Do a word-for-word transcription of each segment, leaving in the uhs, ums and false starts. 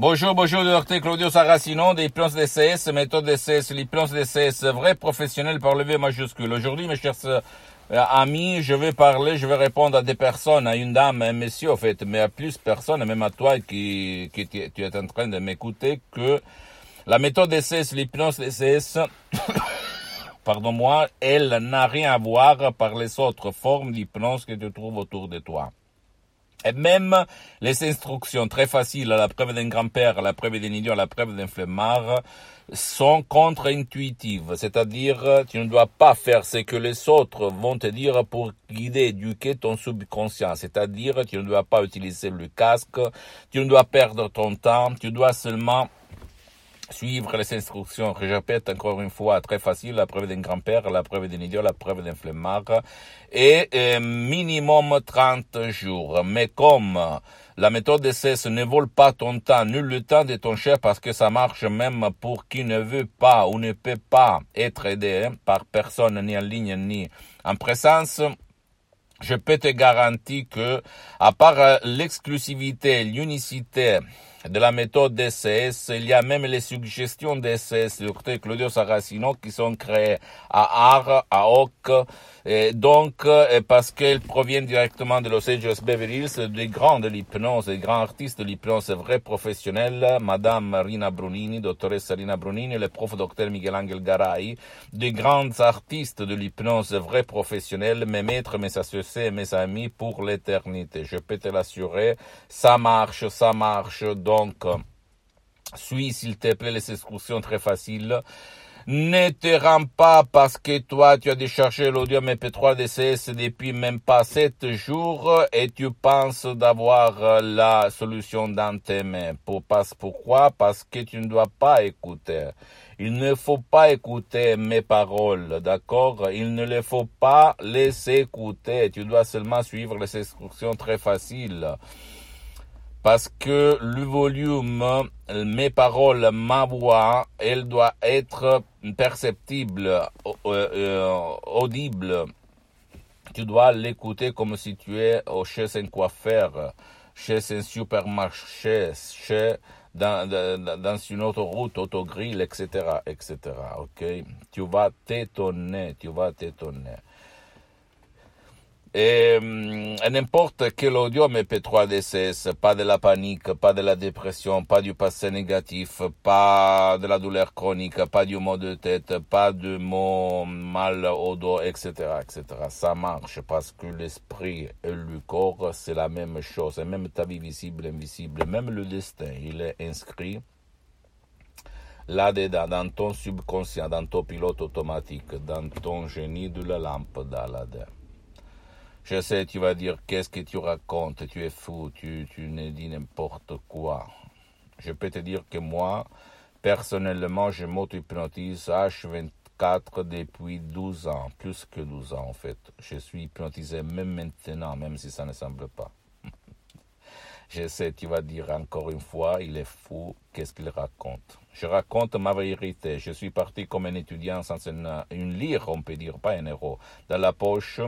Bonjour, bonjour, docteur Claudio Saracino de l'hypnose D C S, méthode D C S, l'hypnose D C S, vrai professionnel par le V majuscule. Aujourd'hui, mes chers amis, je vais parler, je vais répondre à des personnes, à une dame, à un monsieur, en fait, mais à plus personnes, même à toi qui, qui tu es en train de m'écouter, que la méthode D C S, l'hypnose D C S, pardon-moi, elle n'a rien à voir par les autres formes d'hypnose que tu trouves autour de toi. Et même les instructions très faciles, la preuve d'un grand-père, la preuve d'un idiot, la preuve d'un flemmard, sont contre-intuitives. C'est-à-dire, tu ne dois pas faire ce que les autres vont te dire pour guider, éduquer ton subconscient. C'est-à-dire, tu ne dois pas utiliser le casque, tu ne dois perdre ton temps, tu dois seulement suivre les instructions, que je répète encore une fois, très facile, la preuve d'un grand-père, la preuve d'un idiot, la preuve d'un flemmard, et euh, minimum trente jours. Mais comme la méthode D C S ne vole pas ton temps, nul le temps de ton chef, parce que ça marche même pour qui ne veut pas ou ne peut pas être aidé par personne, ni en ligne, ni en présence, je peux te garantir que, à part l'exclusivité, l'unicité de la méthode D C S, il y a même les suggestions D C S, docteur Claudio Saracino, qui sont créées à Ars, à Oak, et donc, et parce qu'elles proviennent directement de Los Angeles Beverly Hills, des grands de l'hypnose, des grands artistes de l'hypnose, vrais professionnels, madame Rina Brunini, doctoresse Rina Brunini, le prof docteur Miguel Angel Garay, des grands artistes de l'hypnose, vrais professionnels, mes maîtres, mes associés, mes amis pour l'éternité. Je peux te l'assurer, ça marche, ça marche, donc, suis, s'il te plaît, les excursions très faciles. Ne te rends pas parce que toi, tu as déchargé l'audio M P trois D C S depuis même pas sept jours et tu penses d'avoir la solution dans tes mains. Pour, parce, pourquoi? Parce que tu ne dois pas écouter. Il ne faut pas écouter mes paroles, d'accord? Il ne les faut pas les écouter. Tu dois seulement suivre les excursions très faciles. Parce que le volume, mes paroles, ma voix, elle doit être perceptible, audible. Tu dois l'écouter comme si tu es chez un coiffeur, chez un supermarché, chez, dans, dans une autoroute, autogrille, et cetera, et cetera. Ok? Tu vas t'étonner, tu vas t'étonner. Et, et n'importe quel audio M P trois D C S, pas de la panique, pas de la dépression, pas du passé négatif, pas de la douleur chronique, pas du mot de tête, pas de mot mal au dos, et cetera, et cetera. Ça marche parce que l'esprit et le corps, c'est la même chose. Et même ta vie visible, invisible, même le destin, il est inscrit là-dedans, dans ton subconscient, dans ton pilote automatique, dans ton génie de la lampe d'Aladin. Je sais, tu vas dire, qu'est-ce que tu racontes, tu es fou, tu, tu ne dis n'importe quoi. Je peux te dire que moi, personnellement, je m'auto-hypnotise H vingt-quatre depuis douze ans, plus que douze ans en fait. Je suis hypnotisé même maintenant, même si ça ne semble pas. Je sais, tu vas dire encore une fois, il est fou, qu'est-ce qu'il raconte? Je raconte ma vérité, je suis parti comme un étudiant sans une, une lire, on peut dire, pas un euro, dans la poche,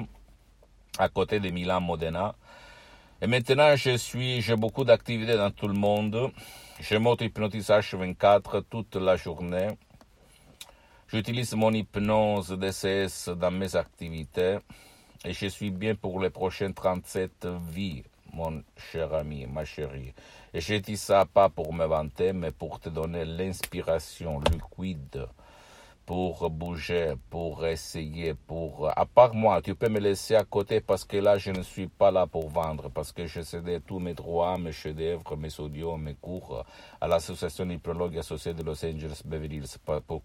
à côté de Milan Modena. Et maintenant, je suis, j'ai beaucoup d'activités dans tout le monde. Je m'auto-hypnotise H vingt-quatre toute la journée. J'utilise mon hypnose D C S dans mes activités. Et je suis bien pour les prochaines trente-sept vies, mon cher ami, ma chérie. Et je dis ça pas pour me vanter, mais pour te donner l'inspiration, le quid, pour bouger, pour essayer, pour... À part moi, tu peux me laisser à côté parce que là, je ne suis pas là pour vendre, parce que je cède tous mes droits, mes chefs-d'œuvre, mes audios, mes cours à l'association ipnologue associée de Los Angeles Beverly Hills,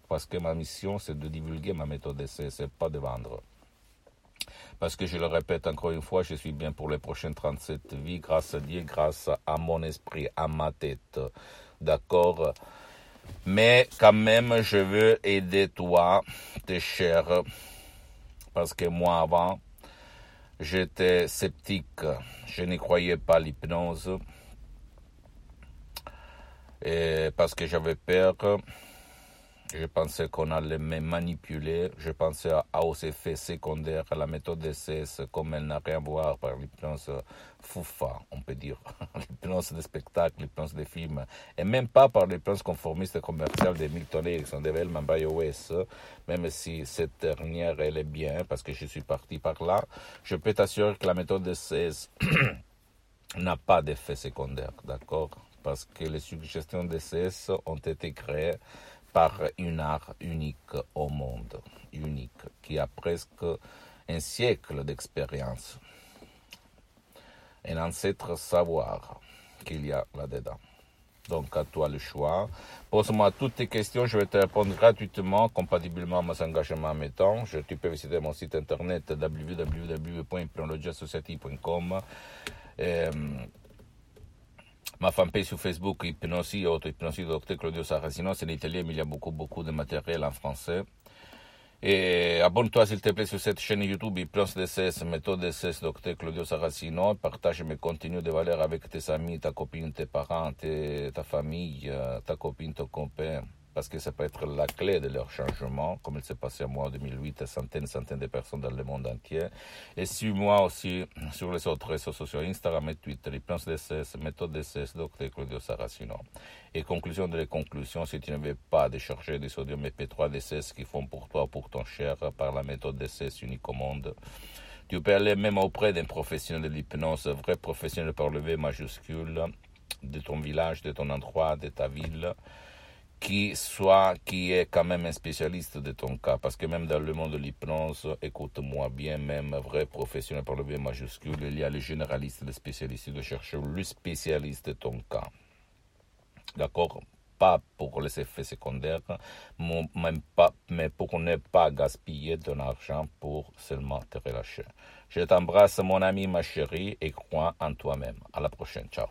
parce que ma mission, c'est de divulguer ma méthode d'essai, c'est pas de vendre. Parce que je le répète encore une fois, je suis bien pour les prochaines trente-sept vies, grâce à Dieu, grâce à mon esprit, à ma tête, d'accord? Mais quand même, je veux aider toi, tes chers, parce que moi avant, j'étais sceptique, je n'y croyais pas à l'hypnose, et parce que j'avais peur, Je pense qu'on a les mains manipulées. Je pense à aux effets secondaires. La méthode D C S, comme elle n'a rien à voir par l'hypnose foufa, on peut dire, l'hypnose de spectacle, l'hypnose de film, et même pas par l'hypnose conformiste commerciale de Milton Erickson, de Velman BioWest, même si cette dernière, elle est bien, parce que je suis parti par là. Je peux t'assurer que la méthode D C S n'a pas d'effet secondaire, d'accord? Parce que les suggestions D C S ont été créées par une art unique au monde, unique, qui a presque un siècle d'expérience, un ancêtre savoir qu'il y a là-dedans. Donc à toi le choix. Pose-moi toutes tes questions, je vais te répondre gratuitement, compatiblement à mes engagements à mes temps. Tu peux visiter mon site internet w w w dot ipnologiassociati dot com. Et ma fanpage sur Facebook, Hypnosie et auto-hypnosie, docteur Claudio Saracino, c'est en italien, mais il y a beaucoup, beaucoup de matériel en français. Et abonne-toi s'il te plaît sur cette chaîne YouTube, Hypnose D C S, méthode D C S, docteur Claudio Saracino. Partage mes contenus de valeur avec tes amis, ta copine, tes parents, tes, ta famille, ta copine, ton copain, parce que ça peut être la clé de leur changement, comme il s'est passé à moi en deux mille huit, centaines et centaines de personnes dans le monde entier. Et suis-moi aussi sur les autres réseaux sociaux, Instagram et Twitter, Hypnose D C S, méthode D C S, docteur Claudio Saracino. Et conclusion de la conclusion, si tu ne veux pas décharger des sodium et P trois D C S qui font pour toi, pour ton cher, par la méthode D C S unique au monde, tu peux aller même auprès d'un professionnel de l'hypnose, vrai professionnel par le V majuscule, de ton village, de ton endroit, de ta ville, qui soit, qui est quand même un spécialiste de ton cas, parce que même dans le monde de l'hypnose, écoute-moi bien, même vrai professionnel par le B majuscule, il y a les généralistes, les spécialistes, de chercher le spécialiste de ton cas, d'accord? Pas pour les effets secondaires, même pas, mais pour ne pas gaspiller ton argent pour seulement te relâcher. Je t'embrasse, mon ami, ma chérie, et crois en toi-même. À la prochaine, ciao.